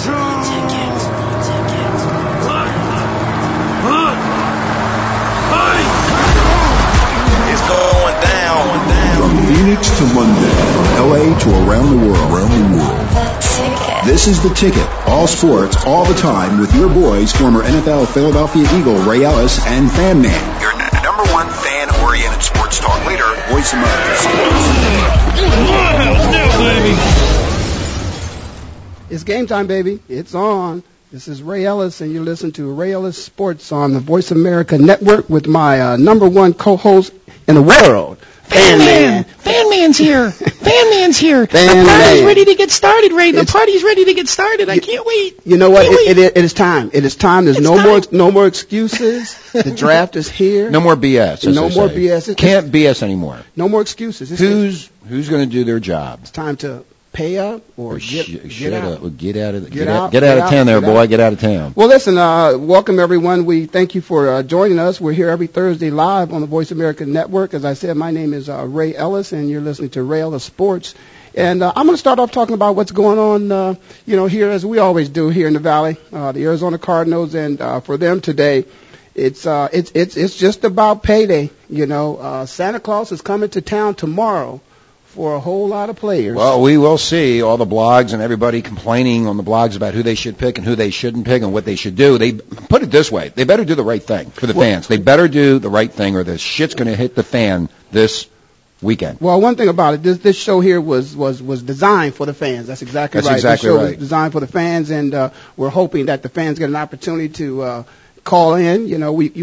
Phoenix to London, from LA to around the world. This is The Ticket. All sports, all the time, with your boys, former NFL Philadelphia Eagle Ray Ellis and Fan Man. Your number one fan-oriented sports talk leader, Voice of America. It's game time, baby. It's on. This is Ray Ellis, and you listen to Ray Ellis Sports on the Voice of America Network with my number one co-host in the world. Fan Man. Fan Man's here. The party's ready to get started, Ray. The party's ready to get started. I can't wait. You know what? It is time. There's no more excuses. The draft is here. No more BS. No more BS. Can't BS anymore. No more excuses. Who's going to do their job? It's time to pay up or get out. Get out of town, boy. Get out of town. Well, listen, welcome, everyone. We thank you for joining us. We're here every Thursday live on the Voice of America Network. As I said, my name is Ray Ellis, and you're listening to Ray Ellis Sports. And I'm going to start off talking about what's going on, here, as we always do here in the Valley, the Arizona Cardinals. And for them today, it's just about payday. Santa Claus is coming to town tomorrow for a whole lot of players. Well, we will see all the blogs and everybody complaining on the blogs about who they should pick and who they shouldn't pick and what they should do. They put it this way: they better do the right thing for the fans. They better do the right thing, or the shit's going to hit the fan this weekend. Well, one thing about it, this show here was designed for the fans. That's exactly right. This show was designed for the fans, and we're hoping that the fans get an opportunity to call in. You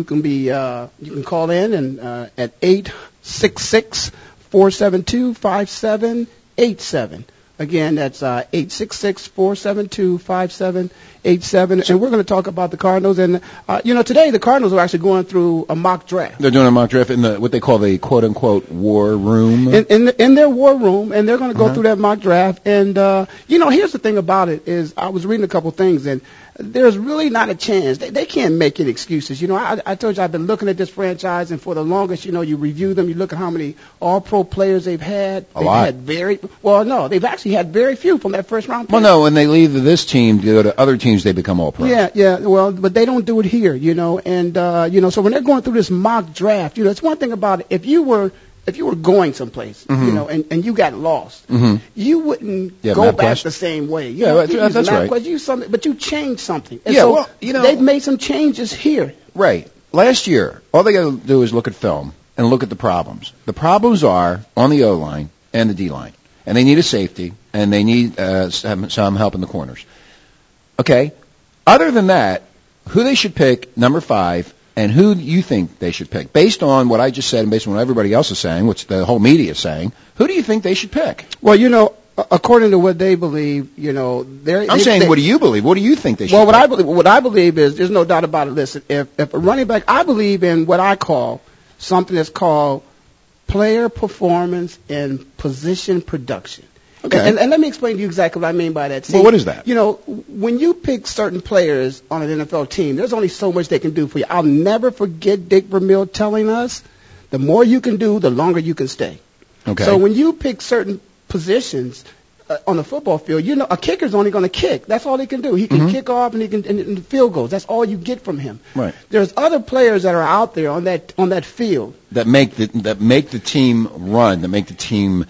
can call in and at 866. 472-5787. Again, that's 866-472-5787. And we're going to talk about the Cardinals. And, today the Cardinals are actually going through a mock draft. They're doing a mock draft in what they call the quote-unquote war room. In their war room, and they're going to go through that mock draft. And, here's the thing about it is I was reading a couple things, and there's really not a chance. They can't make any excuses. I told you I've been looking at this franchise, and for the longest, you review them. You look at how many all-pro players they've had. They've actually had very few from that first round pick. Well, no, when they leave this team to go to other teams, they become all pro. Yeah, well, but they don't do it here, and, so when they're going through this mock draft, it's one thing about it. If you were going someplace, and you got lost, you wouldn't go back the same way. That's right. But you changed something. And they've made some changes here. Right. Last year, all they got to do is look at film and look at the problems. The problems are on the O-line and the D-line. And they need a safety, and they need some help in the corners. Okay? Other than that, who they should pick, number 5, and who you think they should pick. Based on what I just said and based on what everybody else is saying, which the whole media is saying, who do you think they should pick? Well, according to what they believe, what do you believe? What do you think they should pick? Well, what I believe is, there's no doubt about it. Listen, if a running back, I believe in what I call something that's called player performance and position production. Okay. And let me explain to you exactly what I mean by that. See, what is that? When you pick certain players on an NFL team, there's only so much they can do for you. I'll never forget Dick Vermeil telling us, the more you can do, the longer you can stay. Okay. So when you pick certain positions on the football field, a kicker's only going to kick. That's all he can do. He can kick off and he can and field goals. That's all you get from him. Right. There's other players that are out there on that field that make the team run, that make the team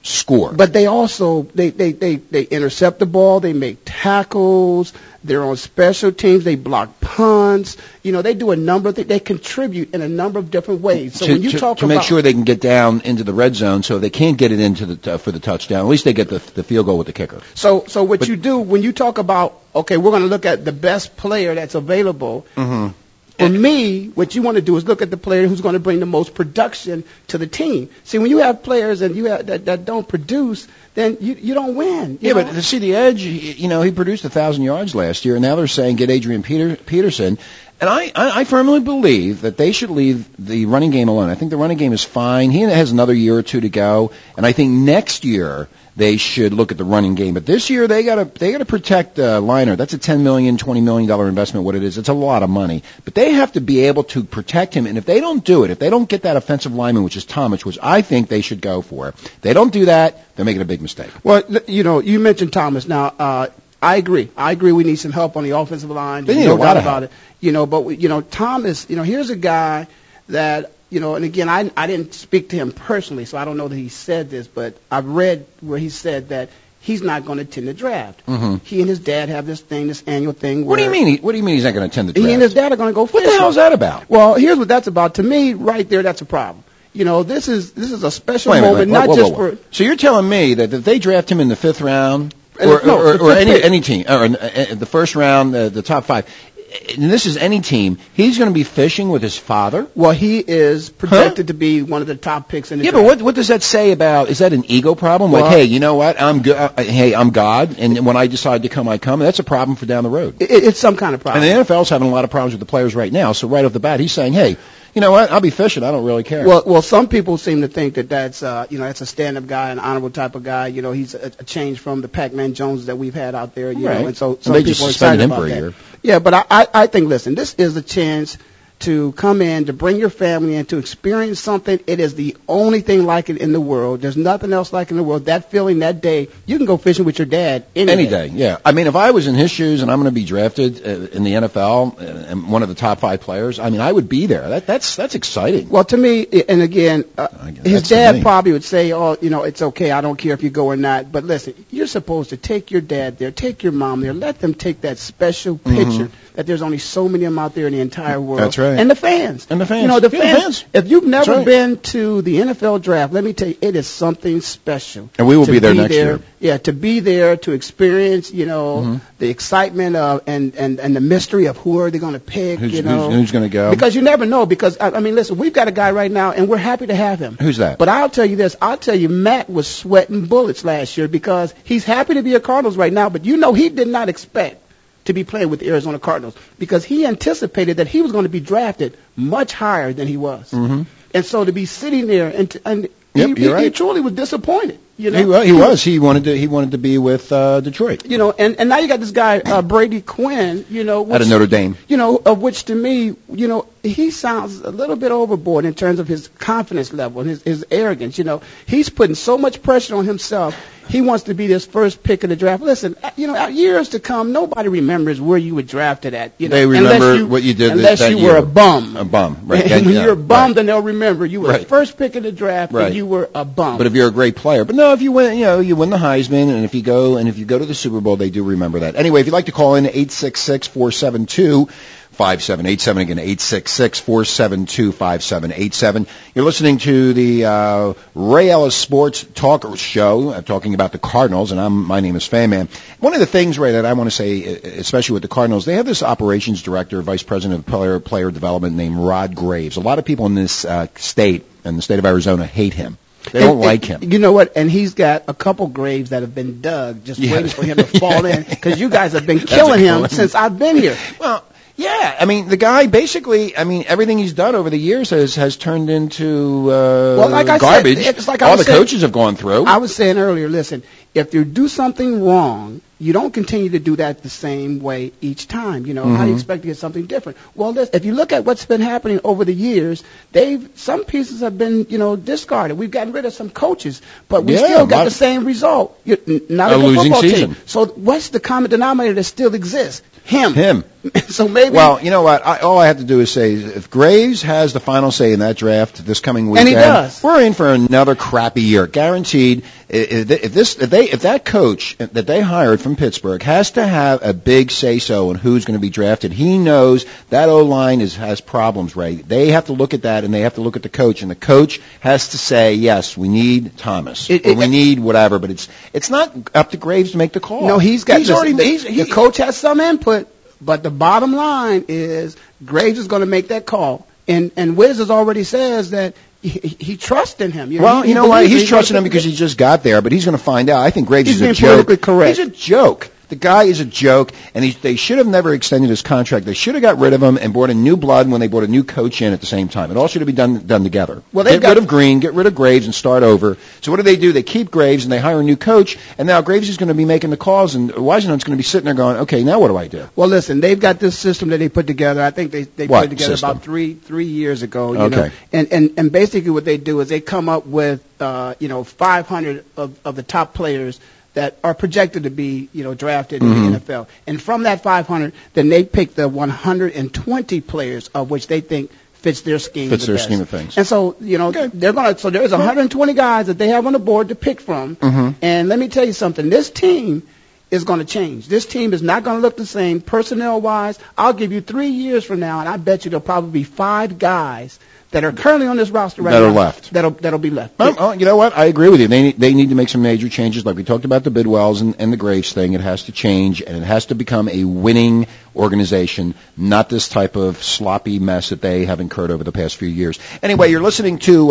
score. But they also they intercept the ball. They make tackles. They're on special teams. They block punts. They do a number of things. They contribute in a number of different ways. So when you talk about make sure they can get down into the red zone, so if they can't get it into for the touchdown, at least they get the field goal with the kicker. So you do when you talk about, okay, we're going to look at the best player that's available. Mm-hmm. For me, what you want to do is look at the player who's going to bring the most production to the team. See, when you have players and you have that don't produce, then you don't win. But to see the Edge, he produced 1,000 yards last year, and now they're saying get Adrian Peterson. And I firmly believe that they should leave the running game alone. I think the running game is fine. He has another year or two to go, and I think next year they should look at the running game. But this year they got to protect Leinart. That's a $10 million, $20 million investment, what it is. It's a lot of money. But they have to be able to protect him. And if they don't do it, if they don't get that offensive lineman, which is Thomas, which I think they should go for, if they don't do that, they're making a big mistake. Well, you mentioned Thomas. Now, I agree. I agree. We need some help on the offensive line. They need no doubt about it. You know, but Thomas. You know, here's a guy that and again, I didn't speak to him personally, so I don't know that he said this, but I've read where he said that he's not going to attend the draft. Mm-hmm. He and his dad have this thing, this annual thing. Where what do you mean he's not going to attend the draft? He and his dad are going to go fishing. What the hell is that about? Well, here's what that's about. To me, right there, that's a problem. You know, this is a special moment, not just for. So you're telling me that if they draft him in the fifth round. Or any team, or the first round, the top five. And this is any team. He's going to be fishing with his father. Well, he is projected to be one of the top picks in the draft. But what does that say about? Is that an ego problem? Well, like, hey, you know what? I'm good. Hey, I'm God, and when I decide to come, I come. That's a problem for down the road. It's some kind of problem. And the NFL's having a lot of problems with the players right now. So right off the bat, he's saying, hey. You know what? I'll be fishing. I don't really care. Well, some people seem to think that that's a stand-up guy, an honorable type of guy. You know, he's a change from the Pac-Man Jones that we've had out there. You know, and so some people are excited about that. They just suspended him for a year. Yeah, but I think, listen, this is a chance to come in, to bring your family in, to experience something. It is the only thing like it in the world. There's nothing else like it in the world. That feeling, that day, you can go fishing with your dad any day. Yeah. I mean, if I was in his shoes and I'm going to be drafted in the NFL and one of the top five players, I mean, I would be there. That's exciting. Well, to me, and again, his dad probably would say, it's okay. I don't care if you go or not. But listen, you're supposed to take your dad there, take your mom there, let them take that special picture that there's only so many of them out there in the entire world. That's right. And the fans. The fans. If you've never been to the NFL draft, let me tell you, it is something special. And we will be there next year. Yeah, to be there, to experience, the excitement of and the mystery of who are they going to pick, Who's going to go. Because you never know. Because, I mean, listen, we've got a guy right now, and we're happy to have him. Who's that? But I'll tell you this. I'll tell you, Matt was sweating bullets last year because he's happy to be a Cardinals right now, but he did not expect to be playing with the Arizona Cardinals because he anticipated that he was going to be drafted much higher than he was. Mm-hmm. And so to be sitting there he truly was disappointed. He was. He wanted to be with Detroit. And now you got this guy Brady Quinn. Out of Notre Dame. Which to me, he sounds a little bit overboard in terms of his confidence level and his arrogance. He's putting so much pressure on himself. He wants to be this first pick in the draft. Listen, years to come, nobody remembers where you were drafted at. They remember what you did. Unless you were a bum. A bum, right? And when you're a bum, then they'll remember you were the first pick in the draft, and you were a bum. But if you're a great player, but no. If you win, you win the Heisman, and if you go to the Super Bowl, they do remember that. Anyway, if you'd like to call in 866-472-5787 again, 866-472-5787. You're listening to the Ray Ellis Sports Talk Show, talking about the Cardinals, and my name is Fan Man. One of the things, Ray, that I want to say, especially with the Cardinals, they have this operations director, vice president of player development named Rod Graves. A lot of people in this state, in the state of Arizona, hate him. They don't like him. You know what? And he's got a couple graves that have been dug just waiting for him to fall in because you guys have been killing him since I've been here. Well, yeah. I mean, the guy basically, everything he's done over the years has turned into garbage. Coaches have gone through. I was saying earlier, listen, if you do something wrong, you don't continue to do that the same way each time. How do you expect to get something different? Well, if you look at what's been happening over the years, some pieces have been, discarded. We've gotten rid of some coaches, but we still got the same result. Not a losing season. Team. So what's the common denominator that still exists? Him. So maybe. Well, you know what? All I have to do is say, if Graves has the final say in that draft this coming weekend, and he does, we're in for another crappy year, guaranteed. If that coach that they hired from Pittsburgh has to have a big say-so on who's going to be drafted, he knows that O-line has problems, Ray. They have to look at that, and they have to look at the coach, and the coach has to say, yes, we need Thomas, or we need whatever. But it's not up to Graves to make the call. No, the coach has some input, but the bottom line is Graves is going to make that call, and Wiz has already says that. He trusts in him. What? He's trusting him because he just got there, but he's going to find out. I think Graves is a joke. He's being politically correct. He's a joke. The guy is a joke, and they should have never extended his contract. They should have got rid of him and brought in new blood when they brought a new coach in at the same time. It all should have been done together. Well, get rid of Green, get rid of Graves, and start over. So what do? They keep Graves, and they hire a new coach, and now Graves is going to be making the calls, and Whisenhunt's going to be sitting there going, okay, now what do I do? Well, listen, they've got this system that they put together. I think they put together system? About three years ago. You know? And basically what they do is they come up with 500 of the top players that are projected to be, you know, drafted in the NFL. And from that 500, then they pick the 120 players of which they think fits their scheme. Fits the their best. Scheme of things. And so, you know, they're going to. So there's 120 guys that they have on the board to pick from. And let me tell you something. This team is going to change. This team is not going to look the same personnel-wise. I'll give you 3 years from now, and I bet you there'll probably be five guys that are currently on this roster right now. That'll be left. Well, you know what? I agree with you. They need to make some major changes. Like we talked about the Bidwells and the Graves thing. It has to change, and it has to become a winning organization, not this type of sloppy mess that they have incurred over the past few years. Anyway, you're listening to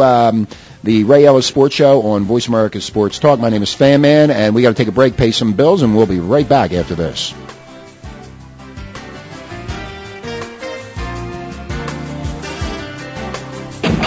the Ray Ellis Sports Show on Voice America Sports Talk. My name is Fan Man, and we got to take a break, pay some bills, and we'll be right back after this.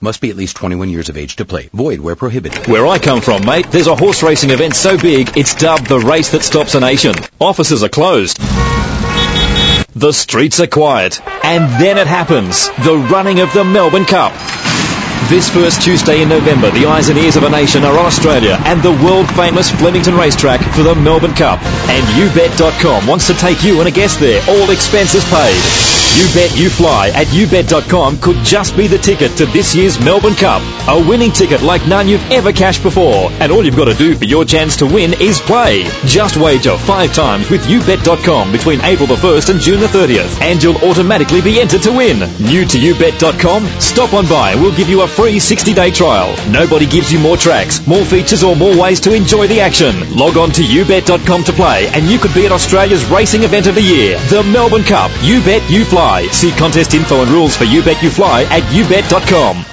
Must be at least 21 years of age to play. Void where prohibited. Where I come from, mate, there's a horse racing event so big, it's dubbed the race that stops a nation. Offices are closed. The streets are quiet. And then it happens. The running of the Melbourne Cup. This first Tuesday in November, the eyes and ears of a nation are on Australia and the world-famous Flemington Racetrack for the Melbourne Cup. And YouBet.com wants to take you and a guest there, all expenses paid. You Bet You Fly at YouBet.com could just be the ticket to this year's Melbourne Cup. A winning ticket like none you've ever cashed before. And all you've got to do for your chance to win is play. Just wager 5 times with YouBet.com between April the 1st and June the 30th, and you'll automatically be entered to win. New to YouBet.com? Stop on by. We'll give you a free 60-day trial. Nobody gives you more tracks, more features, or more ways to enjoy the action. Log on to youbet.com to play, and you could be at Australia's racing event of the year, the Melbourne Cup. You Bet You Fly. See contest info and rules for You Bet You Fly at youbet.com.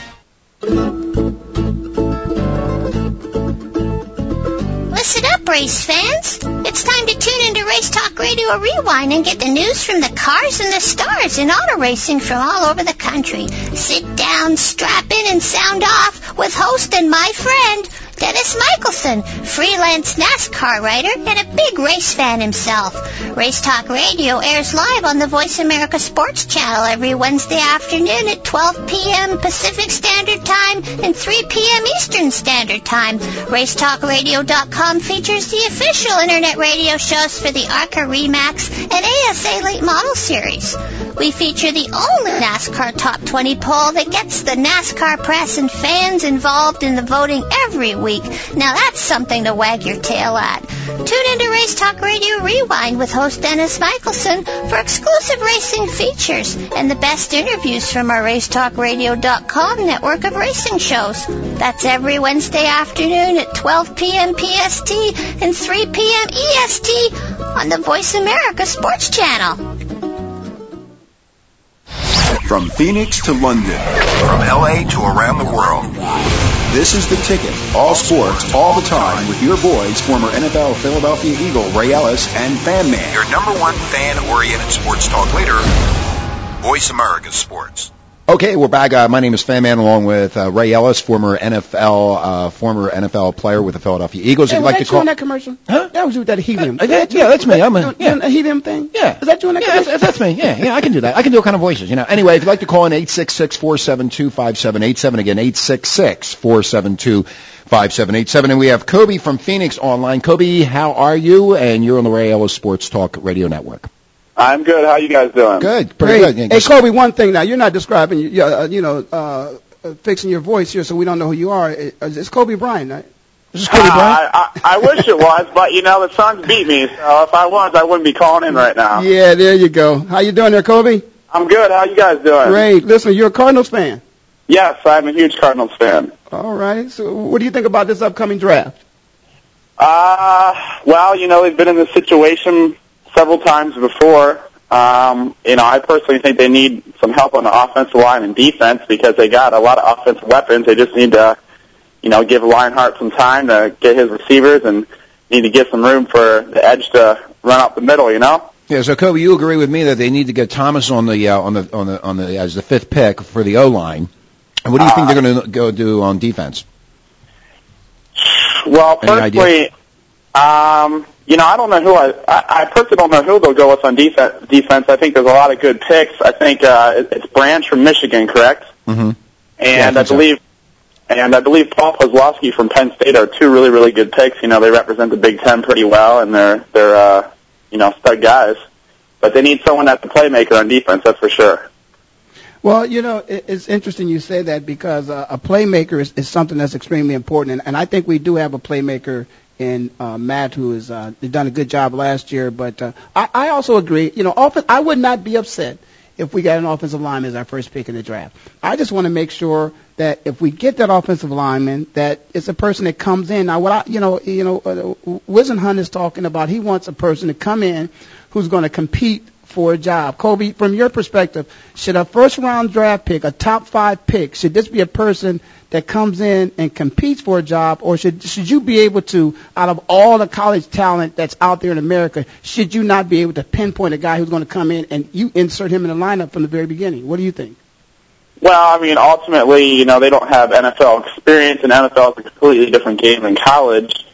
Listen up, race fans. It's time to tune into Race Talk Radio Rewind and get the news from the cars and the stars in auto racing from all over the country. Sit down, strap in, and sound off with host and my friend, Dennis Michelson, freelance NASCAR writer and a big race fan himself. Race Talk Radio airs live on the Voice America Sports Channel every Wednesday afternoon at 12 p.m. Pacific Standard Time and 3 p.m. Eastern Standard Time. RaceTalkRadio.com features the official internet radio shows for the ARCA Remax and ASA Late Model Series. We feature the only NASCAR Top 20 poll that gets the NASCAR press and fans involved in the voting every week. Now that's something to wag your tail at. Tune into Race Talk Radio Rewind with host Dennis Michelson for exclusive racing features and the best interviews from our RaceTalkRadio.com network of racing shows. That's every Wednesday afternoon at 12 p.m. PST and 3 p.m. EST on the Voice America Sports Channel. From Phoenix to London, from LA to around the world. This is The Ticket, all sports, all the time, with your boys, former NFL Philadelphia Eagle Ray Ellis and Fan Man. Your number one fan-oriented sports talk leader, Voice America Sports. Okay, we're back. My name is Fan Man, along with Ray Ellis, former NFL player with the Philadelphia Eagles. Hey, was that you in that commercial? Huh? That was you with that helium. That's me. I'm a helium thing. Yeah. Is that you in that commercial? That's me. Yeah, I can do that. I can do all kind of voices, you know. Anyway, if you'd like to call in, 866-472-5787. Again, 866-472-5787. And we have Kobe from Phoenix online. Kobe, how are you? And you're on the Ray Ellis Sports Talk Radio Network. I'm good. How you guys doing? Good. Pretty good. Hey, Kobe, one thing now. You're not describing, fixing your voice here so we don't know who you are. It's Kobe Bryant, right? This is Kobe Bryant? I wish it was, but, you know, the Suns beat me. So if I was, I wouldn't be calling in right now. Yeah, there you go. How you doing there, Kobe? I'm good. How you guys doing? Great. Listen, you're a Cardinals fan. Yes, I'm a huge Cardinals fan. All right. So what do you think about this upcoming draft? Well, you know, we've been in this situation several times before. I personally think they need some help on the offensive line and defense because they got a lot of offensive weapons. They just need to, you know, give Leinart some time to get his receivers and need to give some room for the edge to run up the middle, you know? Yeah, so Kobe, you agree with me that they need to get Thomas on the as the fifth pick for the O line. And what do you think they're going to go do on defense? Well, firstly, I don't know who I personally don't know who they'll go with on defense. I think there's a lot of good picks. I think it's Branch from Michigan, correct? Mm-hmm. And I believe Paul Posłowski from Penn State are two really, really good picks. You know, they represent the Big Ten pretty well, and they're stud guys. But they need someone that's a playmaker on defense, that's for sure. Well, you know, it's interesting you say that because a playmaker is something that's extremely important. And I think we do have a playmaker in Matt, who has done a good job last year. But I also agree, you know, I would not be upset if we got an offensive lineman as our first pick in the draft. I just want to make sure that if we get that offensive lineman, that it's a person that comes in. Now, Whisenhunt is talking about he wants a person to come in who's going to compete for a job. Kobe, from your perspective, should a first-round draft pick, a top-5 pick, should this be a person that comes in and competes for a job, or should you be able to, out of all the college talent that's out there in America, should you not be able to pinpoint a guy who's going to come in and you insert him in the lineup from the very beginning? What do you think? Well, I mean, ultimately, you know, they don't have NFL experience, and NFL is a completely different game than college.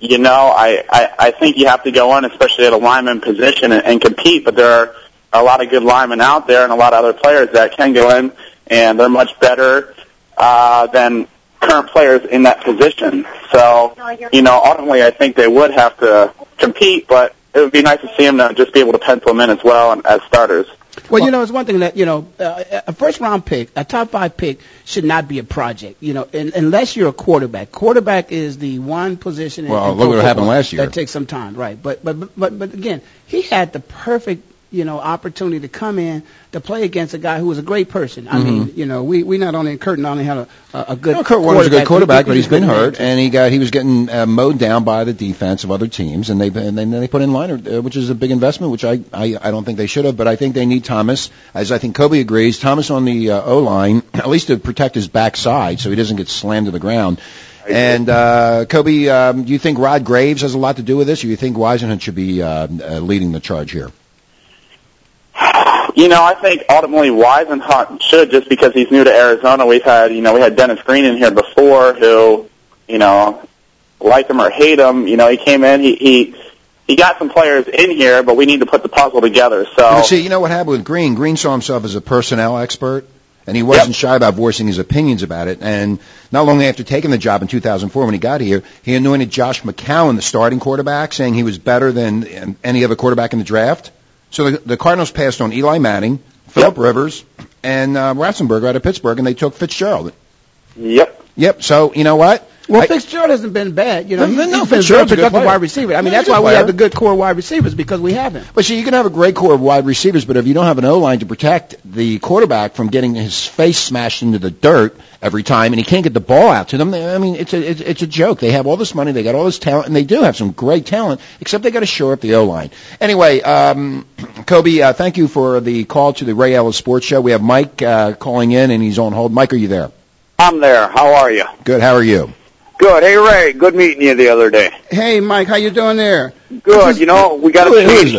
You know, I think you have to go in, especially at a lineman position, and compete, but there are a lot of good linemen out there and a lot of other players that can go in, and they're much better than current players in that position. So, you know, ultimately I think they would have to compete, but it would be nice to see them to just be able to pencil them in as well and, as starters. Well, you know, it's one thing that, you know, a first-round pick, a top-5 pick should not be a project, you know, unless you're a quarterback. Quarterback is the one position look what happened last year. That takes some time, right. But again, he had the perfect, you know, opportunity to come in to play against a guy who was a great person. I mm-hmm. mean, you know, we not only in Curtin not only had a good quarterback. Curtin was a good quarterback, but he's been hurt, and he was getting mowed down by the defense of other teams, and then they put in Leinart, which is a big investment, which I don't think they should have, but I think they need Thomas, as I think Kobe agrees, Thomas on the O-line, at least to protect his backside so he doesn't get slammed to the ground. And Kobe, do you think Rod Graves has a lot to do with this, or do you think Whisenhunt should be leading the charge here? You know, I think ultimately Whisenhunt should, just because he's new to Arizona. We had Dennis Green in here before who, you know, like him or hate him, you know, he came in, he got some players in here, but we need to put the puzzle together. So see, you know what happened with Green? Green saw himself as a personnel expert, and he wasn't shy about voicing his opinions about it. And not long after taking the job in 2004 when he got here, he anointed Josh McCown the starting quarterback, saying he was better than any other quarterback in the draft. So the Cardinals passed on Eli Manning, Philip Rivers, and Ratzenberger out of Pittsburgh, and they took Fitzgerald. Yep. So you know what? Well, Fitzgerald hasn't been bad. You know, he's been a very productive wide receiver. I mean, that's why we have the good core wide receivers, because we have him. But see, you can have a great core of wide receivers, but if you don't have an O-line to protect the quarterback from getting his face smashed into the dirt every time, and he can't get the ball out to them, I mean, it's a joke. They have all this money, they got all this talent, and they do have some great talent, except they got to shore up the O-line. Anyway, Kobe, thank you for the call to the Ray Ellis Sports Show. We have Mike calling in, and he's on hold. Mike, are you there? I'm there. How are you? Good. How are you? Good. Hey, Ray, good meeting you the other day. Hey, Mike, how you doing there? Good. You know, we got to change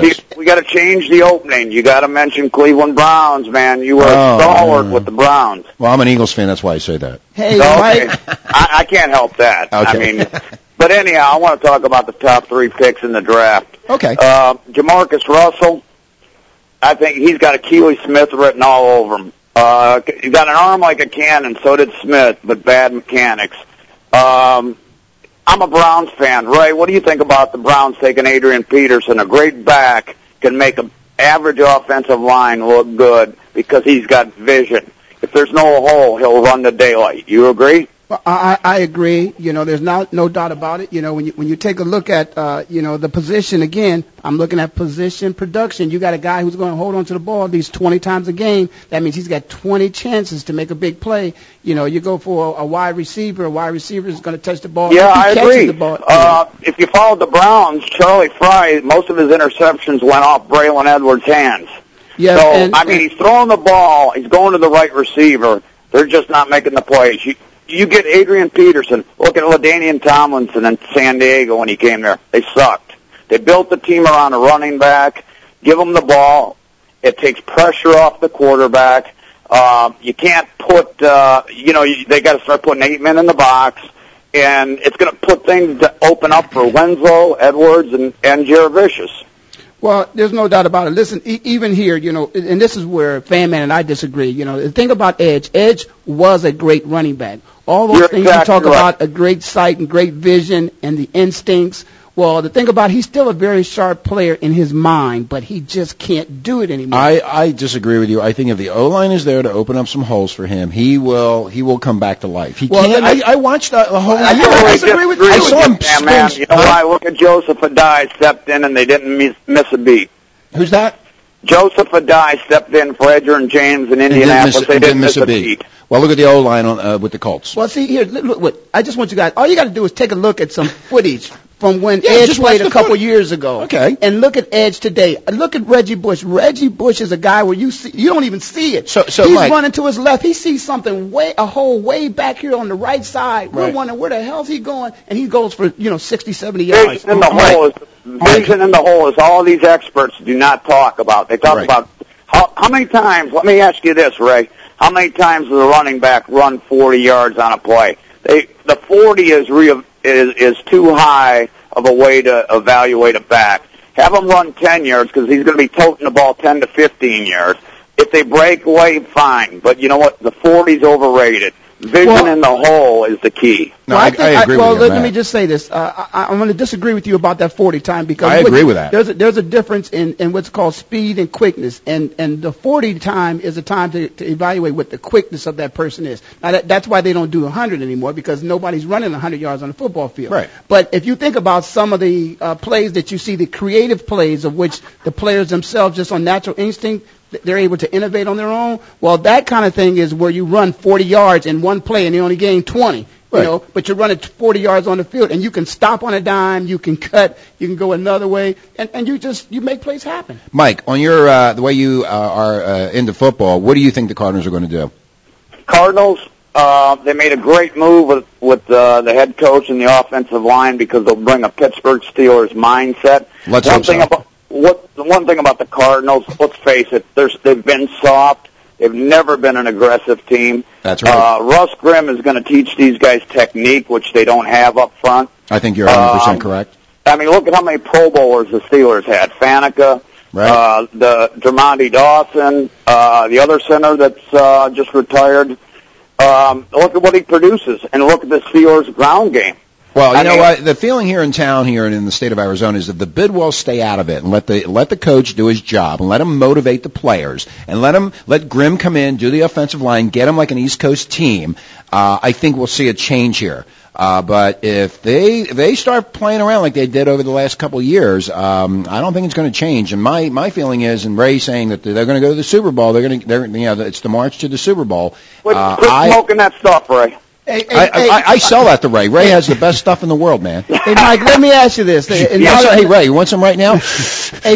the opening. You got to mention Cleveland Browns, man. You were a stalwart with the Browns. Well, I'm an Eagles fan, that's why I say that. Hey, so, Mike. Okay. I can't help that. Okay. I mean, but anyhow, I want to talk about the top 3 picks in the draft. Okay. Jamarcus Russell, I think he's got Akili Smith written all over him. He's got an arm like a cannon, so did Smith, but bad mechanics. I'm a Browns fan. Ray, what do you think about the Browns taking Adrian Peterson? A great back can make an average offensive line look good because he's got vision. If there's no hole, he'll run the daylight. You agree? Well, I agree. You know, there's no doubt about it. You know, when you take a look at, you know, the position, again, I'm looking at position production. You got a guy who's going to hold on to the ball at least 20 times a game. That means he's got 20 chances to make a big play. You know, you go for a wide receiver. A wide receiver is going to touch the ball. Yeah, I agree. The ball. If you followed the Browns, Charlie Fry, most of his interceptions went off Braylon Edwards' hands. Yeah, so, he's throwing the ball. He's going to the right receiver. They're just not making the plays. You get Adrian Peterson. Look at LaDainian Tomlinson in San Diego when he came there. They sucked. They built the team around a running back. Give them the ball. It takes pressure off the quarterback. You can't put, they got to start putting 8 men in the box, and it's going to put things to open up for Winslow, Edwards, and Jaravicius. Well, there's no doubt about it. Listen, even here, and this is where Fan Man and I disagree. The thing about Edge. Edge was a great running back. All those things exactly you talk right about, a great sight and great vision and the instincts. Well, the thing about it, he's still a very sharp player in his mind, but he just can't do it anymore. I disagree with you. I think if the O-line is there to open up some holes for him, he will come back to life. I watched the whole year. I disagree with you. I saw him sprint. You know why? Look at Joseph Addai stepped in, and they didn't miss a beat. Who's that? Joseph Addai stepped in for Adrian James in Indianapolis. They didn't miss a beat. Well, look at the O-line with the Colts. Well, see, here, look, I just want you guys, all you got to do is take a look at some footage from when Edge played a couple years ago. Okay. And look at Edge today. Look at Reggie Bush. Reggie Bush is a guy where you don't even see it. So he's running to his left. He sees something way back here on the right side. Right. We're wondering where the hell's he going, and he goes for 60, 70 yards. The reason in the hole is all these experts do not talk about. They talk about how many times. Let me ask you this, Ray. How many times does a running back run 40 yards on a play? The 40 is too high of a way to evaluate a back. Have him run 10 yards because he's going to be toting the ball 10 to 15 yards. If they break away, fine. But you know what? The 40's overrated. Vision in the hole is the key. No, I agree with you. Well, let me just say this. I'm going to disagree with you about that 40 time because I agree with that. There's a difference in what's called speed and quickness. And the 40 time is a time to evaluate what the quickness of that person is. Now, that's why they don't do 100 anymore because nobody's running 100 yards on the football field. Right. But if you think about some of the plays that you see, the creative plays of which the players themselves just on natural instinct, they're able to innovate on their own. Well, that kind of thing is where you run 40 yards in one play and you only gain 20. Right. But you're running 40 yards on the field, and you can stop on a dime, you can cut, you can go another way, and you make plays happen. Mike, on your the way you are into football, what do you think the Cardinals are going to do? Cardinals, they made a great move with the head coach and the offensive line because they'll bring a Pittsburgh Steelers mindset. Let's hope so. One thing about the Cardinals, let's face it, they've been soft. They've never been an aggressive team. That's right. Russ Grimm is going to teach these guys technique, which they don't have up front. I think you're 100% correct. I mean, look at how many Pro Bowlers the Steelers had. Faneca, right. The Dermonde Dawson, the other center that's just retired. Look at what he produces, and look at the Steelers' ground game. Well, you know what? The feeling here in town, here and in the state of Arizona, is that the Bidwells stay out of it and let the coach do his job and let him motivate the players and let Grimm come in, do the offensive line, get him like an East Coast team. I think we'll see a change here. But if they start playing around like they did over the last couple of years, I don't think it's going to change. And my feeling is, and Ray saying that they're going to go to the Super Bowl. It's the march to the Super Bowl. Quit smoking that stuff, Ray. I sell that to Ray. Ray has the best stuff in the world, man. Hey, Mike, let me ask you this. Hey, Ray, you want some right now? A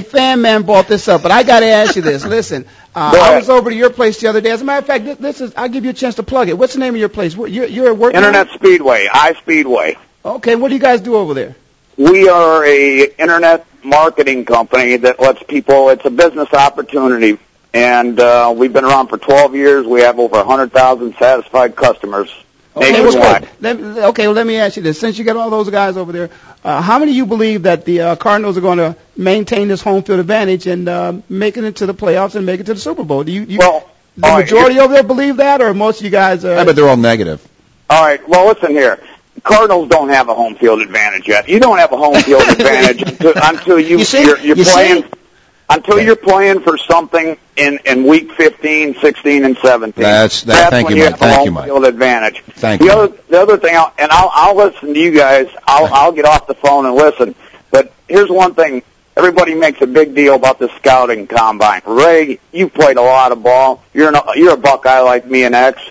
Fan Man brought this up, but I got to ask you this. Listen, I was over to your place the other day. As a matter of fact, I'll give you a chance to plug it. What's the name of your place? You're at work? Internet now? Speedway, iSpeedway. Okay, what do you guys do over there? We are a internet marketing company that lets people, it's a business opportunity. And we've been around for 12 years. We have over 100,000 satisfied customers. Okay, let me ask you this. Since you got all those guys over there, how many of you believe that the Cardinals are going to maintain this home field advantage and make it into the playoffs and make it to the Super Bowl? The majority over there believe that, or most of you guys are? I bet they're all negative. All right, well, listen here. Cardinals don't have a home field advantage yet. You don't have a home field advantage until you're playing. Until you're playing for something in week 15, 16, and 17. That's when you have a home field advantage. The other thing, I'll listen to you guys. I'll get off the phone and listen. But here's one thing. Everybody makes a big deal about the scouting combine. Ray, you've played a lot of ball. You're a Buckeye like me and X.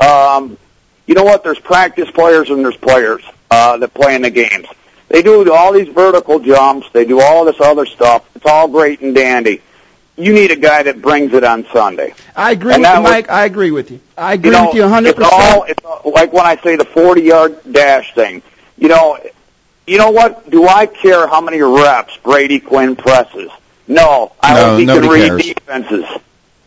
You know what? There's practice players and there's players that play in the games. They do all these vertical jumps. They do all this other stuff. It's all great and dandy. You need a guy that brings it on Sunday. I agree with you, Mike. I agree with you. I agree with you 100%. It's like when I say the 40-yard dash thing. you know what? Do I care how many reps Brady Quinn presses? No. I hope he can read defenses.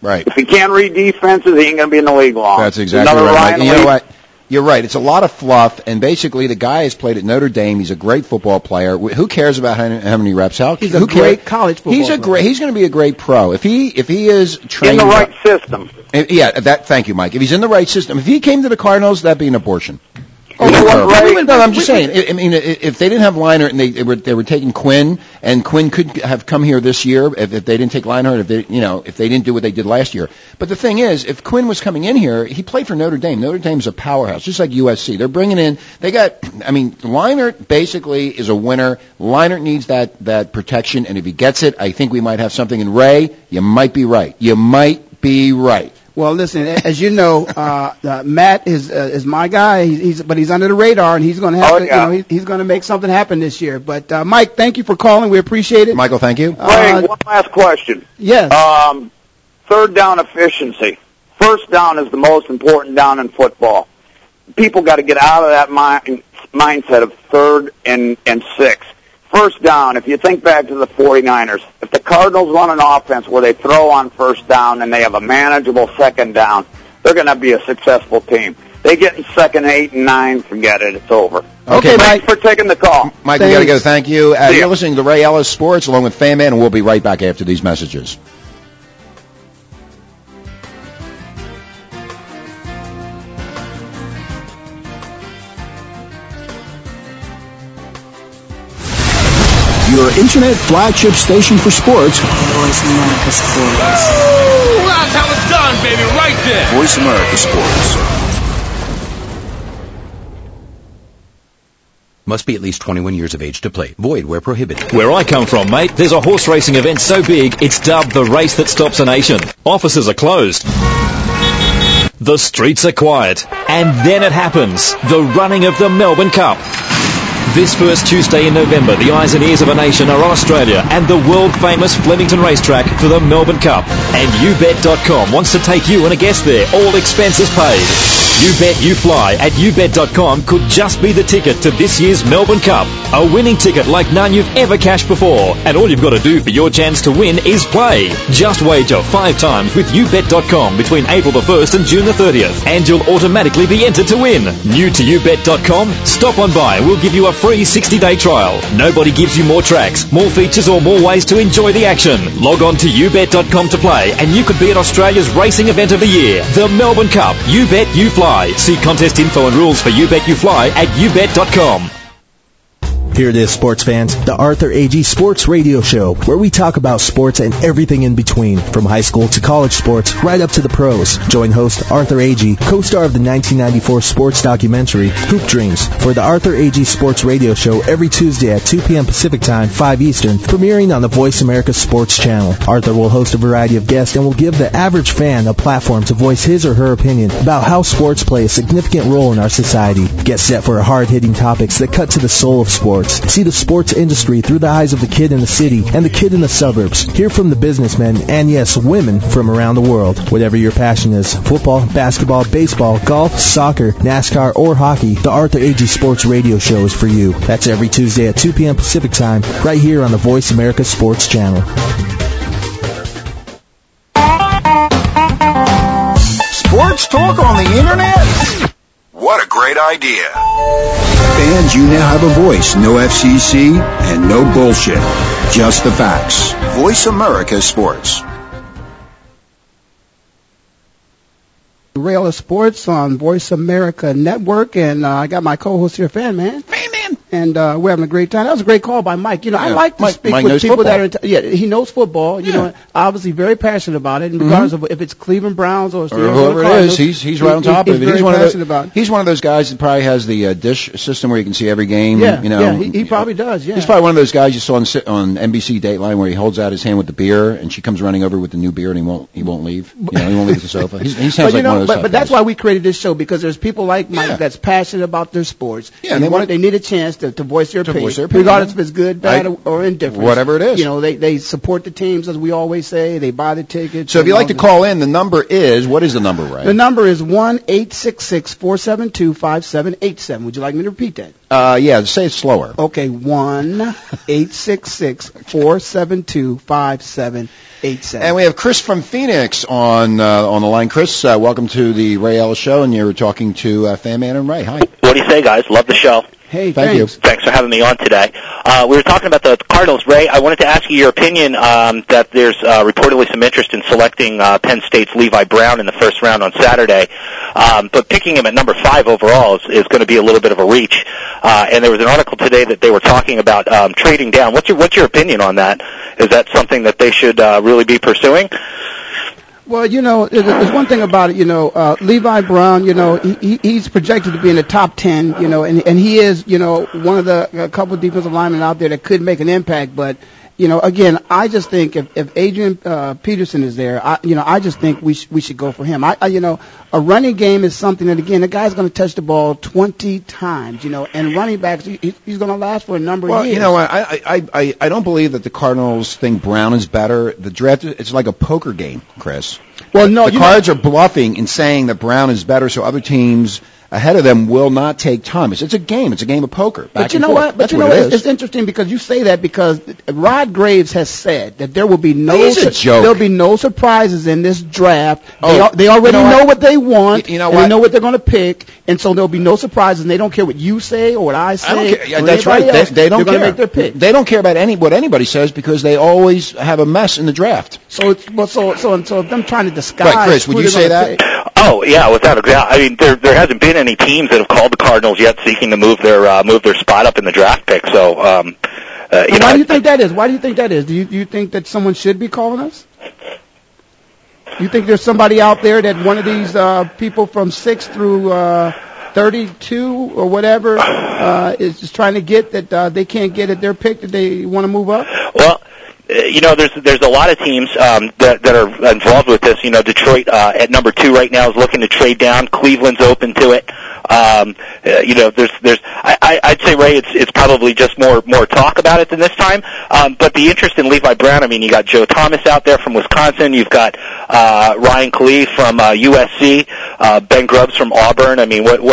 Right. If he can't read defenses, he ain't going to be in the league long. That's exactly right. You know what? You're right. It's a lot of fluff, and basically the guy has played at Notre Dame. He's a great football player. Who cares about how many reps? He's a great college football player. He's going to be a great pro if he is trained in the right system. Yeah, that. Thank you, Mike. If he's in the right system, if he came to the Cardinals, that'd be an abortion. Oh, no, I'm just saying. I mean, if they didn't have Leinart and they were taking Quinn, and Quinn could have come here this year if they didn't take Leinart, if they didn't do what they did last year. But the thing is, if Quinn was coming in here, he played for Notre Dame. Notre Dame's a powerhouse, just like USC. They're bringing in. Leinart basically is a winner. Leinart needs that protection, and if he gets it, I think we might have something. And Ray, you might be right. You might be right. Well, listen. As you know, Matt is my guy. He's under the radar, and he's going to have he's going to make something happen this year. But Mike, thank you for calling. We appreciate it. Michael, thank you. Ray, one last question. Yes. Third down efficiency. First down is the most important down in football. People got to get out of that mindset of third and six. First down, if you think back to the 49ers, if the Cardinals run an offense where they throw on first down and they have a manageable second down, they're going to be a successful team. They get in second, 8, and 9, forget it, it's over. Okay, thanks for taking the call. Mike, we got to go. Thank you. You're listening to Ray Ellis Sports along with Fan Man, and we'll be right back after these messages. Your internet flagship station for sports. Voice America Sports. Woo! That's how it's done, baby, right there. Voice America Sports. Must be at least 21 years of age to play. Void where prohibited. Where I come from, mate, there's a horse racing event so big, it's dubbed the race that stops a nation. Offices are closed. The streets are quiet. And then it happens. The running of the Melbourne Cup. This first Tuesday in November, the eyes and ears of a nation are on Australia and the world-famous Flemington Racetrack for the Melbourne Cup. And YouBet.com wants to take you on a guest there, all expenses paid. You Bet You Fly at YouBet.com could just be the ticket to this year's Melbourne Cup. A winning ticket like none you've ever cashed before. And all you've got to do for your chance to win is play. Just wager 5 times with YouBet.com between April the 1st and June the 30th. And you'll automatically be entered to win. New to YouBet.com? Stop on by. We'll give you a free 60-day trial. Nobody gives you more tracks, more features or more ways to enjoy the action. Log on to youbet.com to play and you could be at Australia's racing event of the year, the Melbourne Cup. You Bet You Fly. See contest info and rules for You Bet You Fly at youbet.com. Hear this, sports fans. The Arthur Agee Sports Radio Show, where we talk about sports and everything in between, from high school to college sports, right up to the pros. Join host Arthur Agee, co-star of the 1994 sports documentary, Hoop Dreams, for the Arthur Agee Sports Radio Show every Tuesday at 2 p.m. Pacific Time, 5 Eastern, premiering on the Voice America Sports Channel. Arthur will host a variety of guests and will give the average fan a platform to voice his or her opinion about how sports play a significant role in our society. Get set for hard-hitting topics that cut to the soul of sports. See the sports industry through the eyes of the kid in the city and the kid in the suburbs. Hear from the businessmen and, yes, women from around the world. Whatever your passion is, football, basketball, baseball, golf, soccer, NASCAR, or hockey, the Arthur Agee Sports Radio Show is for you. That's every Tuesday at 2 p.m. Pacific Time, right here on the Voice America Sports Channel. Sports talk on the Internet? What a great idea. Fans, you now have a voice. No FCC and no bullshit. Just the facts. Voice America Sports. Ray Ellis Sports on Voice America Network. And I got my co-host here, Fan Man. Fan Man. And we're having a great time. That was a great call by Mike. You know, I like to speak with people football. He knows football. Yeah. You know, obviously very passionate about it. And regardless of if it's Cleveland Browns or whoever it is, he's right on top of it. He's one of those. He's one of those guys that probably has the dish system where you can see every game. Yeah, you know, he probably does. Yeah, he's probably one of those guys you saw on NBC Dateline where he holds out his hand with the beer and she comes running over with the new beer and he won't leave. You know, he won't leave the sofa. He sounds like one of those. But that's why we created this show, because there's people like Mike that's passionate about their sports. Yeah, and they need a chance fans to voice their opinion, regardless if it's good, bad, or indifferent. Whatever it is. You know, they support the teams, as we always say. They buy the tickets. So if you'd like to call in, the number is, what is the number, Ray? The number is 1-866-472-5787. Would you like me to repeat that? Yeah, say it slower. Okay, 1-866-472-5787. And we have Chris from Phoenix on the line. Chris, welcome to the Ray Ellis Show, and you're talking to Fan Man and Ray. Hi. What do you say, guys? Love the show. Hey, thanks. Thanks for having me on today. We were talking about the Cardinals. Ray, I wanted to ask you your opinion that there's reportedly some interest in selecting Penn State's Levi Brown in the first round on Saturday, but picking him at number 5 overall is going to be a little bit of a reach. And there was an article today that they were talking about trading down. What's your opinion on that? Is that something that they should really be pursuing? Well, you know, there's one thing about it, you know, Levi Brown, you know, he's projected to be in the top 10, you know, and he is, you know, one of the couple defensive linemen out there that could make an impact. But, you know, again, I just think if Adrian Peterson is there, I just think we should go for him. A running game is something that, again, the guy's going to touch the ball 20 times, you know, and running backs, he's going to last for a number of years. Well, you know, I don't believe that the Cardinals think Brown is better. The draft, it's like a poker game, Chris. Well, no, the Cards are bluffing and saying that Brown is better, so other teams ahead of them will not take time. It's a game of poker. But you know what? It's interesting because you say that because Rod Graves has said that there will be no surprises in this draft. They already know what they want. They know what they're going to pick, and so there'll be no surprises. And they don't care what you say or what I say. I don't care. Yeah, that's right. They don't care. Make their pick. They don't care about what anybody says because they always have a mess in the draft. So them trying to disguise. Right, Chris, would you say that? Oh yeah, without a doubt. I mean, there hasn't been any teams that have called the Cardinals yet seeking to move their spot up in the draft pick. So, why do you think that is? Why do you think that is? Do you think that someone should be calling us? You think there's somebody out there that one of these people from 6 through 32 or whatever is just trying to get that they can't get at their pick that they want to move up? Well, you know, there's a lot of teams that are involved with this. You know, Detroit at number 2 right now is looking to trade down. Cleveland's open to it. You know, there's. I'd say, Ray, it's probably just more talk about it than this time. But the interest in Levi Brown. I mean, you got Joe Thomas out there from Wisconsin. You've got Ryan Khalil from USC. Ben Grubbs from Auburn. I mean, why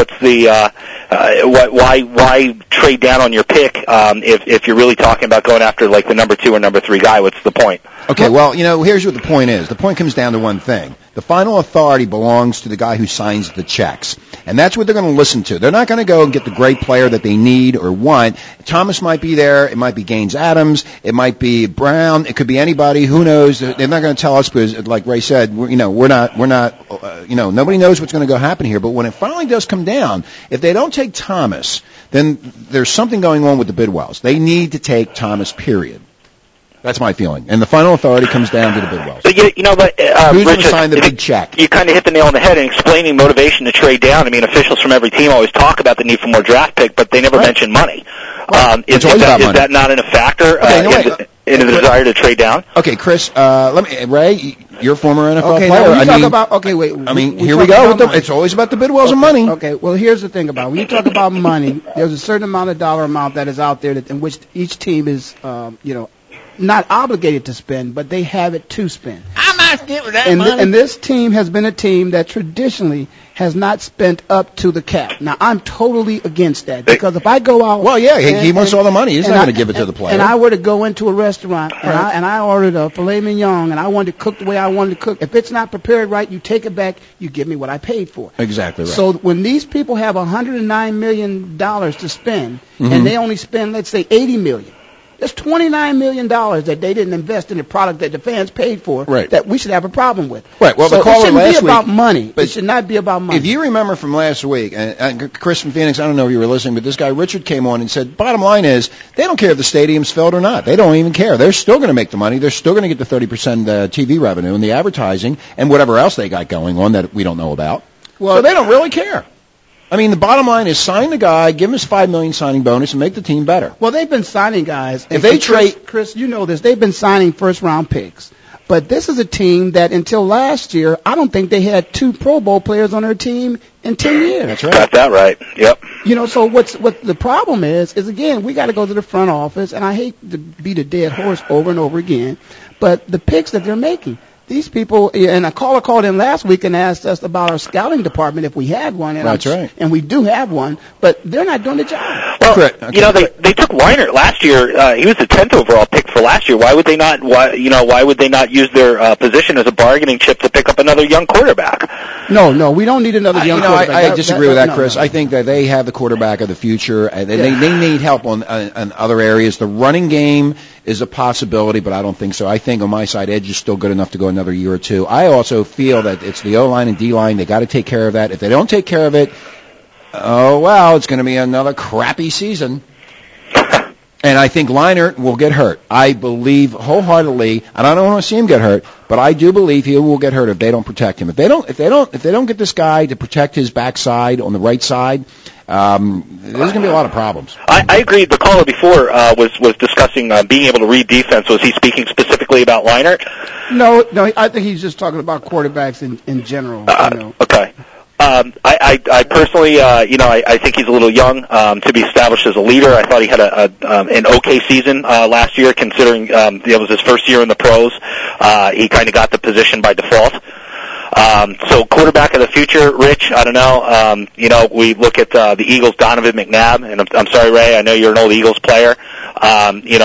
trade down on your pick if you're really talking about going after like the number 2 or number 3 guy? What's the point? Okay, well, you know, here's what the point is. The point comes down to one thing. The final authority belongs to the guy who signs the checks. And that's what they're going to listen to. They're not going to go and get the great player that they need or want. Thomas might be there. It might be Gaines Adams. It might be Brown. It could be anybody. Who knows? They're not going to tell us because, like Ray said, we're not, nobody knows what's going to go happen here. But when it finally does come down, if they don't take Thomas, then there's something going on with the Bidwells. They need to take Thomas, period. That's my feeling. And the final authority comes down to the Bidwells. But who's going to sign the big check? You kind of hit the nail on the head in explaining motivation to trade down. I mean, officials from every team always talk about the need for more draft pick, but they never mention money. Right. Is that not a factor in the desire to trade down? Okay, Chris, Ray, you're a former NFL player. Here we go. It's always about the Bidwells and money. Okay, well, here's the thing about it. When you talk about money, there's a certain amount of dollar amount that is out there in which each team is, not obligated to spend, but they have it to spend. I might get with that money. And this team has been a team that traditionally has not spent up to the cap. Now, I'm totally against that because if I go out... Well, yeah, he wants all the money. He's not going to give it to the player. And I were to go into a restaurant and I ordered a filet mignon and I wanted to cook the way I wanted to cook. If it's not prepared right, you take it back, you give me what I paid for. Exactly right. So when these people have $109 million to spend and they only spend, let's say, $80 million, there's $29 million that they didn't invest in the product that the fans paid for that we should have a problem with. Right. Well, so the caller last week... It should not be about money. If you remember from last week, and Chris from Phoenix, I don't know if you were listening, but this guy Richard came on and said, bottom line is, they don't care if the stadium's filled or not. They don't even care. They're still going to make the money. They're still going to get the 30% TV revenue and the advertising and whatever else they got going on that we don't know about. Well, so they don't really care. I mean, the bottom line is sign the guy, give him his $5 million signing bonus, and make the team better. Well, they've been signing guys. If they trade, Chris, you know this. They've been signing first-round picks. But this is a team that until last year, I don't think they had two Pro Bowl players on their team in 10 years. That's right. Got that right. Yep. You know, so what the problem is again, we got to go to the front office, and I hate to beat a dead horse over and over again, but the picks that they're making. These people, and a caller called in last week and asked us about our scouting department if we had one. And that's right. And we do have one, but they're not doing the job. Well, correct. Okay. You know, they took Leinart last year. He was the 10th overall pick for last year. Why would they not? Why would they not use their position as a bargaining chip to pick up another young quarterback? No, we don't need another young quarterback. I disagree with that, Chris. No. I think that they have the quarterback of the future, and they need help on other areas. The running game is a possibility, but I don't think so. I think on my side, Edge is still good enough to go another year or two. I also feel that it's the O-line and D-line. They got to take care of that. If they don't take care of it, oh, well, it's going to be another crappy season. And I think Leinart will get hurt. I believe wholeheartedly, and I don't want to see him get hurt, but I do believe he will get hurt if they don't protect him. If they don't get this guy to protect his backside on the right side, there's going to be a lot of problems. I agree. The caller before was discussing being able to read defense. Was he speaking specifically about Leinart? No. I think he's just talking about quarterbacks in general. Okay. I personally, I think he's a little young to be established as a leader. I thought he had an okay season last year, considering it was his first year in the pros. He kind of got the position by default. So quarterback of the future, Rich, I don't know. We look at the Eagles, Donovan McNabb, and I'm sorry, Ray, I know you're an old Eagles player. Donovan. He's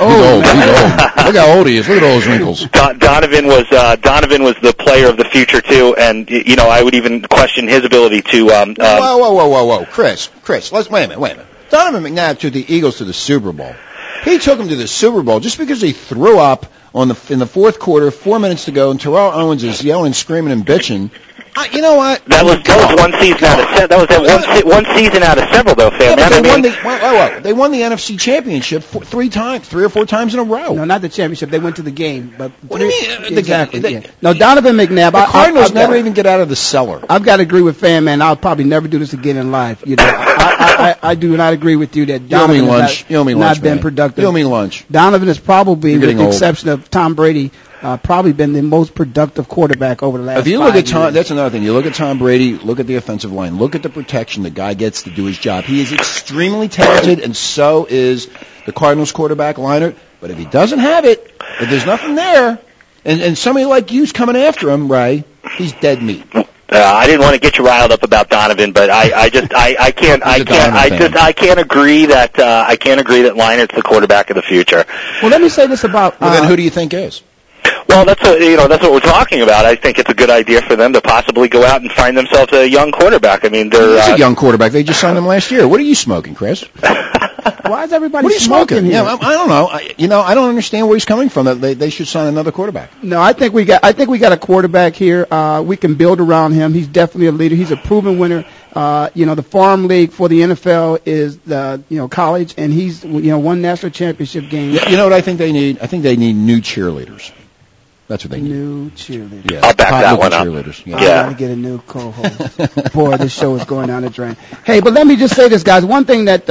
old. Look how old he is. Look at all his wrinkles. Donovan was the player of the future too, and I would even question his ability to. Whoa, Chris, let's wait a minute. Donovan McNabb took the Eagles to the Super Bowl. He took them to the Super Bowl just because he threw up in the fourth quarter, 4 minutes to go, and Terrell Owens is yelling, screaming, and bitching. You know what? That was one season out of several, though, Fan Man. They won the NFC Championship three or four times in a row. No, not the championship. They went to the game. But what do you mean? Exactly. No, Donovan McNabb. The Cardinals never even get out of the cellar. I've got to agree with Fan Man. I'll probably never do this again in life. I do not agree with you that Donovan has not been productive. You'll mean lunch. Donovan is probably, with the exception of Tom Brady, probably been the most productive quarterback over the last 5 years. That's another thing. You look at Tom Brady, look at the offensive line, look at the protection the guy gets to do his job. He is extremely talented, and so is the Cardinals quarterback, Leinart. But if he doesn't have it, if there's nothing there, and somebody like you's coming after him, Ray, he's dead meat. I didn't want to get you riled up about Donovan, but I can't agree that Leinert's the quarterback of the future. Well, let me say this about. Well, then who do you think is? Well, that's what we're talking about. I think it's a good idea for them to possibly go out and find themselves a young quarterback. I mean, he's a young quarterback. They just signed him last year. What are you smoking, Chris? Why is everybody smoking? Yeah, I don't know. I don't understand where he's coming from. They should sign another quarterback. No, I think we got a quarterback here. We can build around him. He's definitely a leader. He's a proven winner. The farm league for the NFL is the college, and he's won national championship games. Yeah, you know what I think they need? I think they need new cheerleaders. That's what they need. New cheerleaders. Yeah. I'll back that one up. Yeah. I got to get a new co-host. Boy, this show is going down the drain. Hey, but let me just say this, guys. One thing that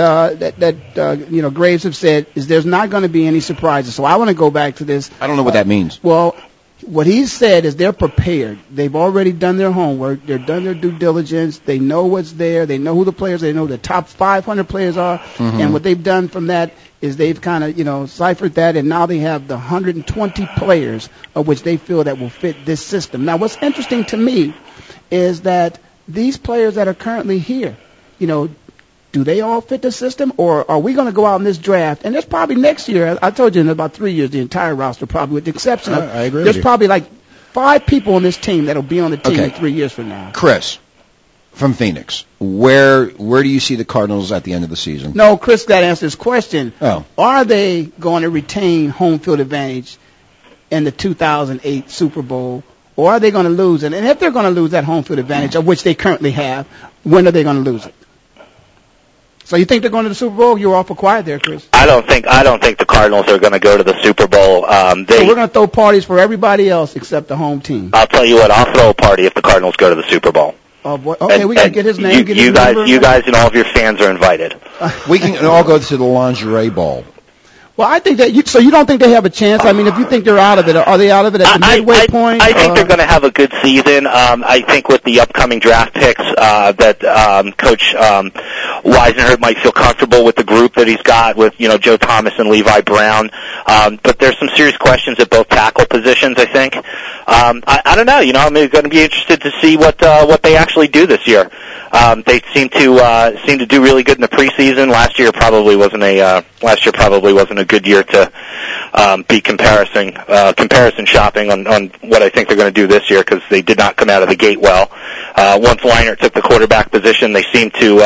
Graves have said is there's not going to be any surprises. So I want to go back to this. I don't know what that means. Well, what he's said is they're prepared. They've already done their homework. They've done their due diligence. They know what's there. They know who the players are. They know who the top 500 players are. Mm-hmm. And what they've done from that is they've kind of, ciphered that, and now they have the 120 players of which they feel that will fit this system. Now, what's interesting to me is that these players that are currently here, do they all fit the system, or are we going to go out in this draft? And there's probably next year, I told you in about 3 years, the entire roster probably, with the exception of, I agree there's probably like 5 people on this team that will be on the team in 3 years from now. Chris, from Phoenix, where do you see the Cardinals at the end of the season? No, Chris got to answer this question. Oh. Are they going to retain home field advantage in the 2008 Super Bowl? Or are they going to lose it? And if they're going to lose that home field advantage, of which they currently have, when are they going to lose it? So you think they're going to the Super Bowl? You were awful quiet there, Chris. I don't think the Cardinals are going to go to the Super Bowl. So we're going to throw parties for everybody else except the home team. I'll tell you what, I'll throw a party if the Cardinals go to the Super Bowl. Oh boy! Okay, we got to get his name. You guys, and all of your fans are invited. We can all go to the lingerie ball. Well, I think that so you don't think they have a chance? I mean, if you think they're out of it, are they out of it at the midway point? I think they're going to have a good season. I think with the upcoming draft picks that Coach Whisenhunt might feel comfortable with the group that he's got with, you know, Joe Thomas and Levi Brown. But there's some serious questions at both tackle positions, I think. I don't know. You know, I'm going to be interested to see what they actually do this year. They seem to do really good in the preseason. Last year probably wasn't a good year to be comparison shopping on what I think they're going to do this year, because they did not come out of the gate well. Once Leinart took the quarterback position, they seemed to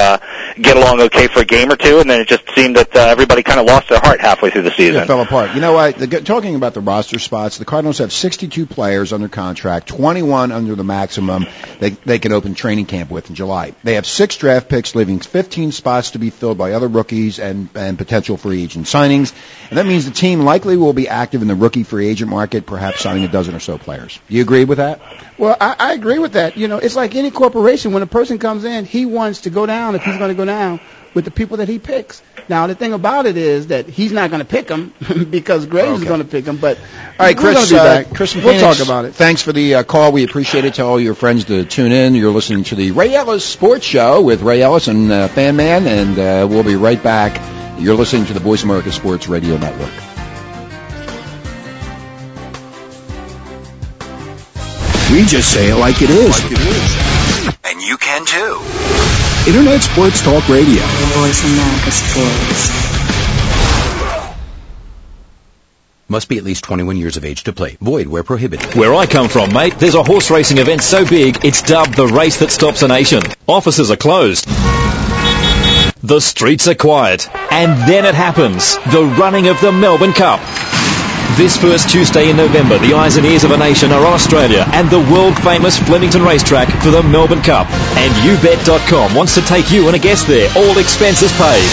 get along okay for a game or two, and then it just seemed that everybody kind of lost their heart halfway through the season. It fell apart. You know, talking about the roster spots, the Cardinals have 62 players under contract, 21 under the maximum they can open training camp with in July. They have 6 draft picks, leaving 15 spots to be filled by other rookies and potential free agent signings. And that means the team likely will be active in the rookie free agent market, perhaps signing a dozen or so players. Do you agree with that? Well, I agree with that. You know, it's like any corporation. When a person comes in, he wants to go down, if he's going to go down, with the people that he picks. Now, the thing about it is that he's not going to pick them because Graves is going to pick them. But all right, Chris, Chris and Phoenix, we'll talk about it. Thanks for the call. We appreciate it. Tell all your friends to tune in. You're listening to the Ray Ellis Sports Show with Ray Ellis and Fan Man, and we'll be right back. You're listening to the Voice America Sports Radio Network. We just say it like it is. And you can too. Internet Sports Talk Radio. The Voice America Sports. Must be at least 21 years of age to play. Void where prohibited. Where I come from, mate, there's a horse racing event so big, it's dubbed the race that stops a nation. Offices are closed. The streets are quiet. And then it happens. The running of the Melbourne Cup. This first Tuesday in November, the eyes and ears of a nation are on Australia and the world-famous Flemington Racetrack for the Melbourne Cup. And YouBet.com wants to take you and a guest there, all expenses paid.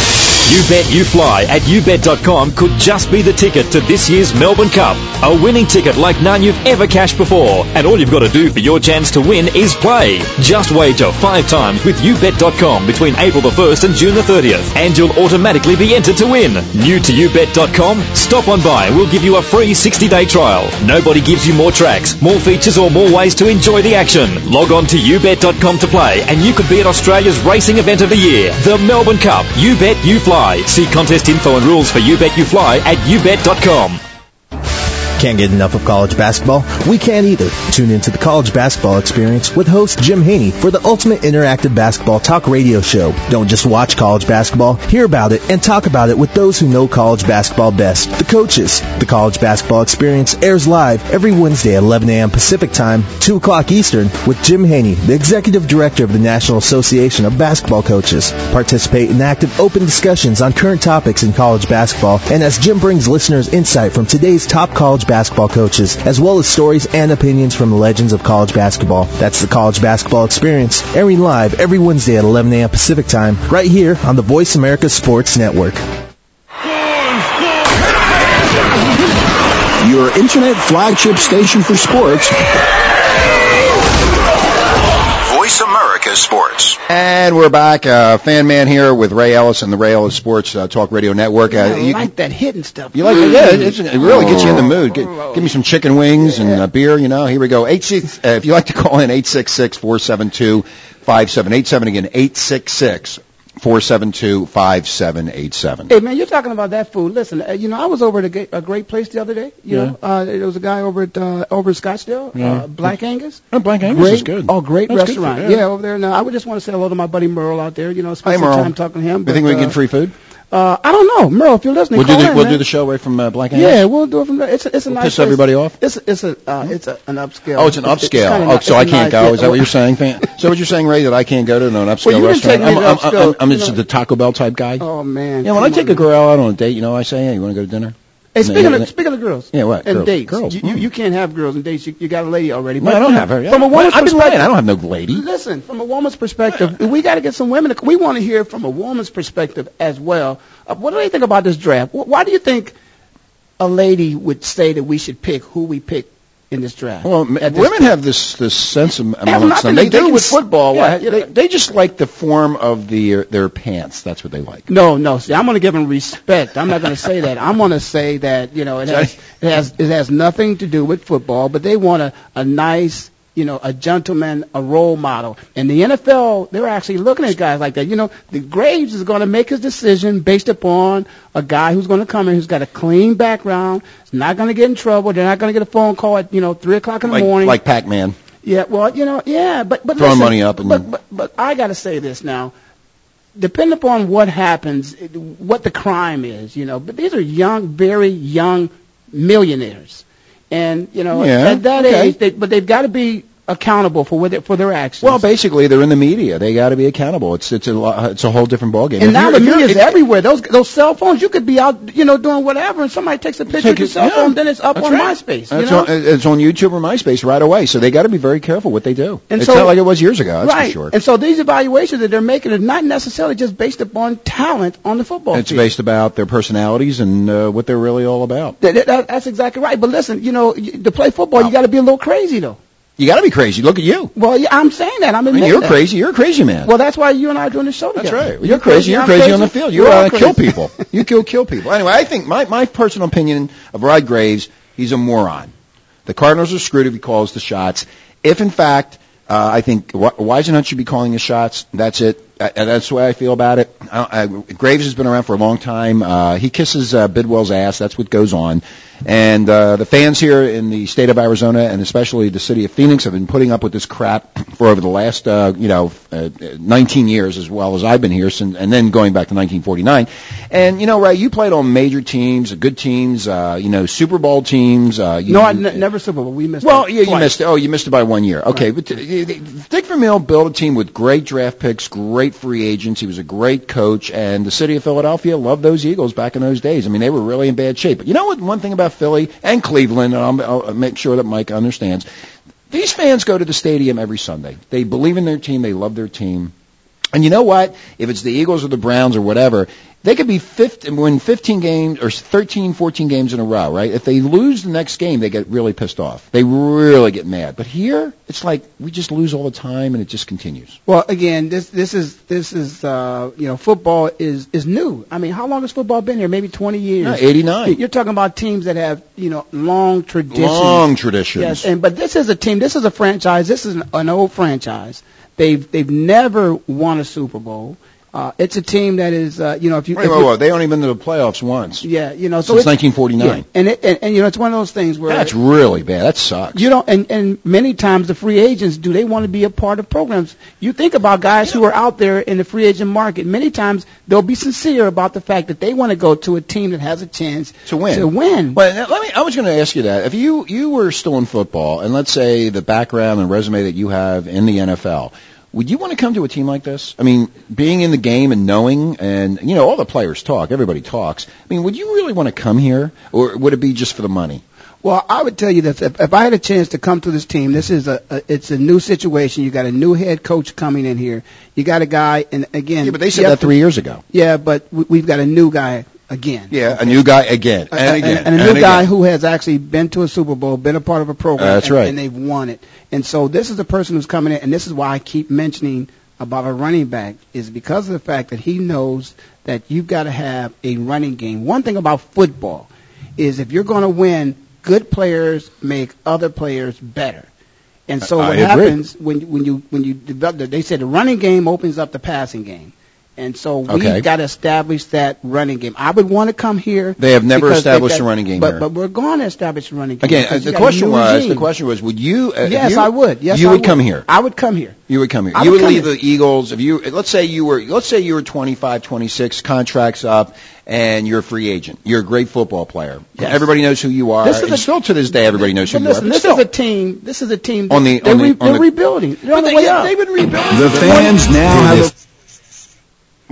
You Bet You Fly at YouBet.com could just be the ticket to this year's Melbourne Cup. A winning ticket like none you've ever cashed before. And all you've got to do for your chance to win is play. Just wager 5 times with YouBet.com between April the 1st and June the 30th, and you'll automatically be entered to win. New to YouBet.com? Stop on by. We'll give you a free 60-day trial. Nobody gives you more tracks, more features, or more ways to enjoy the action. Log on to youbet.com to play, and you could be at Australia's racing event of the year, the Melbourne Cup. You Bet You Fly. See contest info and rules for You Bet You Fly at youbet.com. Can't get enough of college basketball? We can't either. Tune into the College Basketball Experience with host Jim Haney for the ultimate interactive basketball talk radio show. Don't just watch college basketball, hear about it, and talk about it with those who know college basketball best, the coaches. The College Basketball Experience airs live every Wednesday at 11 a.m. Pacific Time, 2 o'clock Eastern, with Jim Haney, the Executive Director of the National Association of Basketball Coaches. Participate in active, open discussions on current topics in college basketball, and as Jim brings listeners insight from today's top college basketball coaches, as well as stories and opinions from the legends of college basketball. That's the College Basketball Experience, airing live every Wednesday at 11 a.m. Pacific Time, right here on the Voice America Sports Network. Your internet flagship station for sports. Voice America Sports. And we're back. Fan Man here with Ray Ellis and the Ray Ellis Sports Talk Radio Network. I like that hidden stuff. You like it? Yeah, it really gets you in the mood. Give me some chicken wings and a beer, you know. Here we go. If you like to call in, 866-472-5787. Again, 866-472-5787. Hey, man, you're talking about that food. Listen, you know, I was over at a great place the other day. You know, there was a guy over at Scottsdale, Black Angus. Oh, Black Angus is good. Oh, great That's restaurant. Yeah, over there. Now, I would just want to say hello to my buddy Merle out there. You know, spend some time talking to him. You think we can get free food? I don't know, Merle. If you're listening, we'll do the show right from Black Angus. Yeah, we'll do it from there. It's a nice. Piss place. Everybody off. It's an upscale. Oh, it's an upscale. So I can't go. Is that what you're saying, Fan? So what you're saying, Ray, that I can't go to an upscale restaurant? I'm just the Taco Bell type guy. Oh man. Yeah, when I take a girl out on a date, you know, I say, hey, you want to go to dinner? Hey, speaking of girls, dates, you can't have girls and dates. You got a lady already. But, no, I don't have her. Yeah. From a woman's perspective, I don't have no lady. Listen, from a woman's perspective, we got to get some women. We want to hear from a woman's perspective as well. What do they think about this draft? Why do you think a lady would say that we should pick who we pick in this draft. Well, women have this sense of them. They do with football. Yeah, they just like the form of their pants. That's what they like. No. See, I'm going to give them respect. I'm not going to say that. I'm going to say that, you know, it has nothing to do with football, but they want a nice, you know, a gentleman, a role model. In the NFL, they're actually looking at guys like that. You know, the Graves is going to make his decision based upon a guy who's going to come in who's got a clean background, is not going to get in trouble, they're not going to get a phone call at, you know, 3 o'clock in the morning. Like Pac-Man. Yeah, well, you know, yeah. But throwing listen, money up. And but I got to say this now. Depending upon what happens, what the crime is, you know, but these are young, very young millionaires. And, you know, at that age, they've got to be accountable for their actions. Well, basically, they're in the media. They got to be accountable. It's a whole different ballgame. And now the media's everywhere. Those cell phones, you could be out, you know, doing whatever, and somebody takes a picture of your cell phone, then it's up on MySpace. You know? It's on YouTube or MySpace right away. So they got to be very careful what they do. And it's not like it was years ago. That's for sure. And so these evaluations that they're making are not necessarily just based upon talent on the football field. It's based about their personalities and what they're really all about. That's exactly right. But listen, you know, to play football, you got to be a little crazy though. You got to be crazy. Look at you. Well, yeah, I'm saying that. You're crazy. You're a crazy man. Well, that's why you and I are doing this show together. That's right. You're crazy. You're crazy on the field. You kill people. You kill people. Anyway, I think my personal opinion of Rod Graves, he's a moron. The Cardinals are screwed if he calls the shots. If, in fact, I think Whisenhunt should be calling his shots, that's it. That's the way I feel about it. Graves has been around for a long time. He kisses Bidwell's ass. That's what goes on. And the fans here in the state of Arizona and especially the city of Phoenix have been putting up with this crap for over the last, 19 years as well as I've been here, and then going back to 1949. And, you know, Ray, you played on major teams, good teams, you know, Super Bowl teams. Never Super Bowl. We missed it. Well, yeah, you missed it. Oh, you missed it by 1 year. Okay. Right. But Dick Vermeil built a team with great draft picks, great free agents. He was a great coach, and the city of Philadelphia loved those Eagles back in those days. I mean, they were really in bad shape. But you know what? One thing about Philly and Cleveland, and I'll make sure that Mike understands, these fans go to the stadium every Sunday. They believe in their team. They love their team. And you know what? If it's the Eagles or the Browns or whatever, they could be win 15 games or 13, 14 games in a row, right? If they lose the next game, they get really pissed off. They really get mad. But here, it's like we just lose all the time, and it just continues. Well, again, this is you know, football is new. I mean, how long has football been here? Maybe 20 years. No, 89. You're talking about teams that have, you know, long traditions. Long traditions. Yes, but this is a team. This is a franchise. This is an old franchise. They've never won a Super Bowl. It's a team that is, you know, if you... They only been to the playoffs once. Yeah, you know, so... Since 1949. Yeah, and you know, it's one of those things where... That's really bad. That sucks. You know, and many times the free agents, do they want to be a part of programs? You think about guys who are out there in the free agent market. Many times they'll be sincere about the fact that they want to go to a team that has a chance... To win. But I was going to ask you that. If you were still in football, and let's say the background and resume that you have in the NFL... Would you want to come to a team like this? I mean, being in the game and knowing, and, you know, all the players talk, everybody talks. I mean, would you really want to come here, or would it be just for the money? Well, I would tell you this. If I had a chance to come to this team, this is it's a new situation. You got a new head coach coming in here. You got a guy, and again. Yeah, but they said that 3 years ago. Yeah, but we've got a new guy. Again. Yeah, a new guy again and again. And a new guy who has actually been to a Super Bowl, been a part of a program, and they've won it. And so this is the person who's coming in, and this is why I keep mentioning about a running back, is because of the fact that he knows that you've got to have a running game. One thing about football is if you're going to win, good players make other players better. And so what happens when you develop, they said the running game opens up the passing game. And so we've got to establish that running game. I would want to come here. They have never established a running game here. But we're going to establish a running game. Again, the question was, would you? Yes, I would. Yes, you would come here. I would come here. You would come here. You would leave the Eagles. If you, let's say you were 25, 26, contracts up, and you're a free agent. You're a great football player. Yes. Everybody knows who you are. And still to this day, everybody knows who you are. This is a team. They're rebuilding. They're on the way up. They've been rebuilding. The fans now have.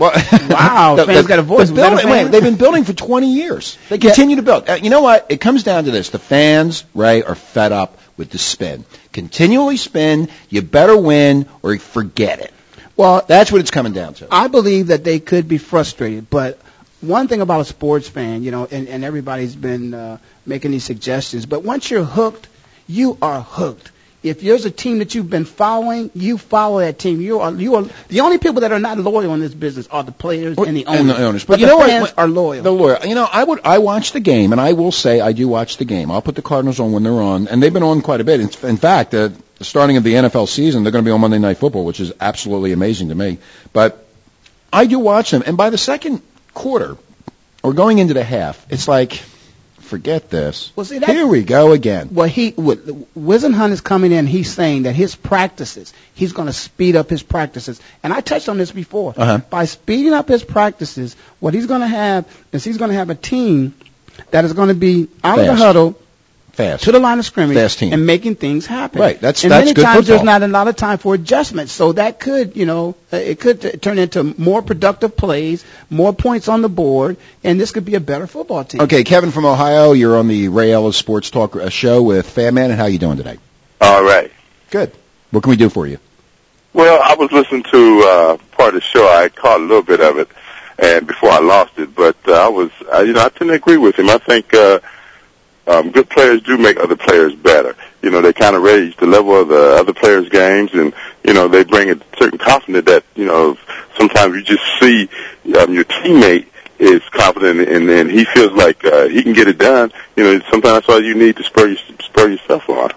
Well, wow, fans got a voice. They've been building for 20 years. They continue to build. You know what? It comes down to this. The fans, Ray, are fed up with the spin. Continually spin. You better win or forget it. Well, that's what it's coming down to. I believe that they could be frustrated, but one thing about a sports fan, you know, and everybody's been making these suggestions, but once you're hooked, you are hooked. If there's a team that you've been following, you follow that team. You are the only people that are not loyal in this business are the players and the owners. But the fans are loyal. The loyal. You know, I watch the game, and I will say I do watch the game. I'll put the Cardinals on when they're on, and they've been on quite a bit. In fact, the starting of the NFL season, they're going to be on Monday Night Football, which is absolutely amazing to me. But I do watch them, and by the second quarter or going into the half, it's like, forget this. Well, see, here we go again. Well, Whisenhunt is coming in. He's saying that his practices, he's going to speed up his practices. And I touched on this before. Uh-huh. By speeding up his practices, what he's going to have is he's going to have a team that is going to be out fast. Of the huddle, fast to the line of scrimmage, fast team, and making things happen. Right. That's many good times football. There's not a lot of time for adjustments. So that could, it could turn into more productive plays, more points on the board, and this could be a better football team. Okay, Kevin from Ohio, you're on the Ray Ellis Sports Talk show with Fan Man, and how you doing today? All right. Good. What can we do for you? Well, I was listening to part of the show. I caught a little bit of it, and before I lost it, but I tend to agree with him. I think. Good players do make other players better. You know, they kind of raise the level of the other players' games, and, they bring a certain confidence that, sometimes you just see your teammate is confident and he feels like he can get it done. Sometimes that's all you need to spur yourself on.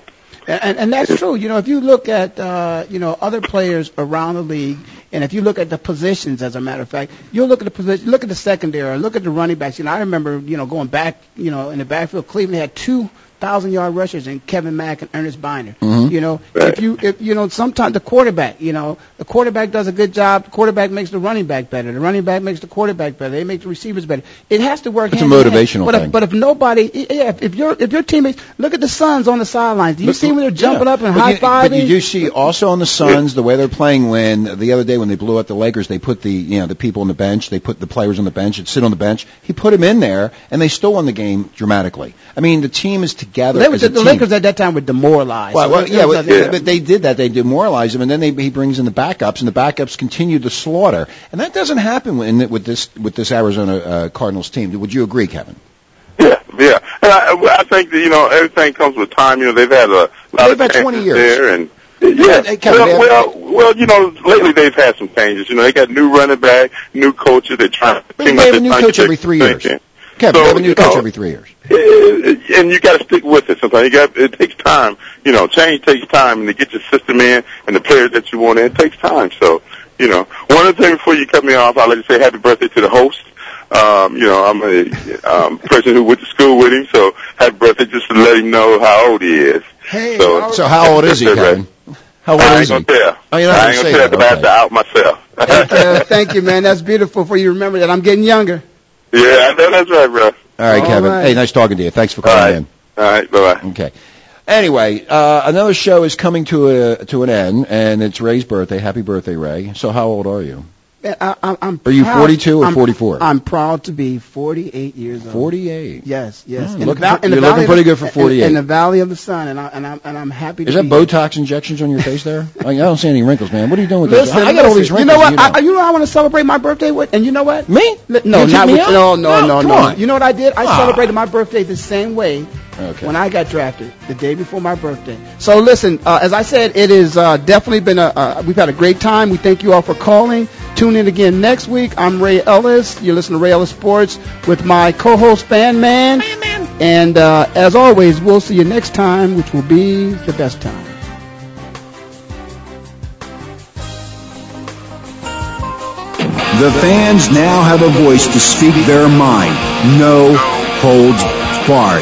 And that's true. If you look at, other players around the league, and if you look at the positions, as a matter of fact, you'll look at the position, look at the secondary, look at the running backs. I remember, going back, in the backfield, Cleveland had 2,000-yard rushers in Kevin Mack and Ernest Biner. Mm-hmm. Right. If sometimes the quarterback, the quarterback does a good job. The quarterback makes the running back better. The running back makes the quarterback better. They make the receivers better. It has to work. It's a motivational thing. But if nobody, if your teammates, look at the Suns on the sidelines. Do you see when they're jumping up and high fiving? But you do see also on the Suns the way they're playing. When the other day when they blew out the Lakers, they put the people on the bench. They put the players on the bench and sit on the bench. He put them in there, and they still won the game dramatically. I mean, the team is together. Well, the Lakers at that time were demoralized. But they did that. They demoralized them, and then he brings in the backups, and the backups continue to slaughter. And that doesn't happen with this Arizona Cardinals team. Would you agree, Kevin? Yeah. And I think that, everything comes with time. They've had a lot of changes 20 years. There, and yeah. Well, lately they've had some changes. They got new running back, new coaches. They're trying. They have a new coach every 3 years. Kevin, they have a new coach every 3 years. And you got to stick with it. Sometimes it takes time. Change takes time, and to get your system in and the players that you want in, it takes time. So, one other thing before you cut me off, I'd like to say happy birthday to the host. I'm a person who went to school with him, so happy birthday just to let him know how old he is. Hey, so how old is he, Kevin? How old is he? I ain't going to tell. Oh, I ain't going to tell, but I have to out myself. Thank you, man. That's beautiful for you to remember that. I'm getting younger. Yeah, that's right, bro. All right, Kevin. Hey, nice talking to you. Thanks for calling in. All right, bye-bye. Okay. Anyway, another show is coming to an end, and it's Ray's birthday. Happy birthday, Ray. So how old are you? Are you 42 or 44? I'm proud to be 48 years old. 48. Yes. You're looking pretty good for 48. In the valley of the sun, and I'm happy. Is that Botox injections on your face there? I don't see any wrinkles, man. What are you doing with that? I got all these wrinkles. You know what? I want to celebrate my birthday with, and you know what? Me? No. You know what I did? I celebrated my birthday the same way. Okay. When I got drafted, the day before my birthday. So listen, as I said, it has definitely been we've had a great time. We thank you all for calling. Tune in again next week. I'm Ray Ellis. You're listening to Ray Ellis Sports with my co-host, Fan Man. And as always, we'll see you next time, which will be the best time. The fans now have a voice to speak their mind. No holds barred.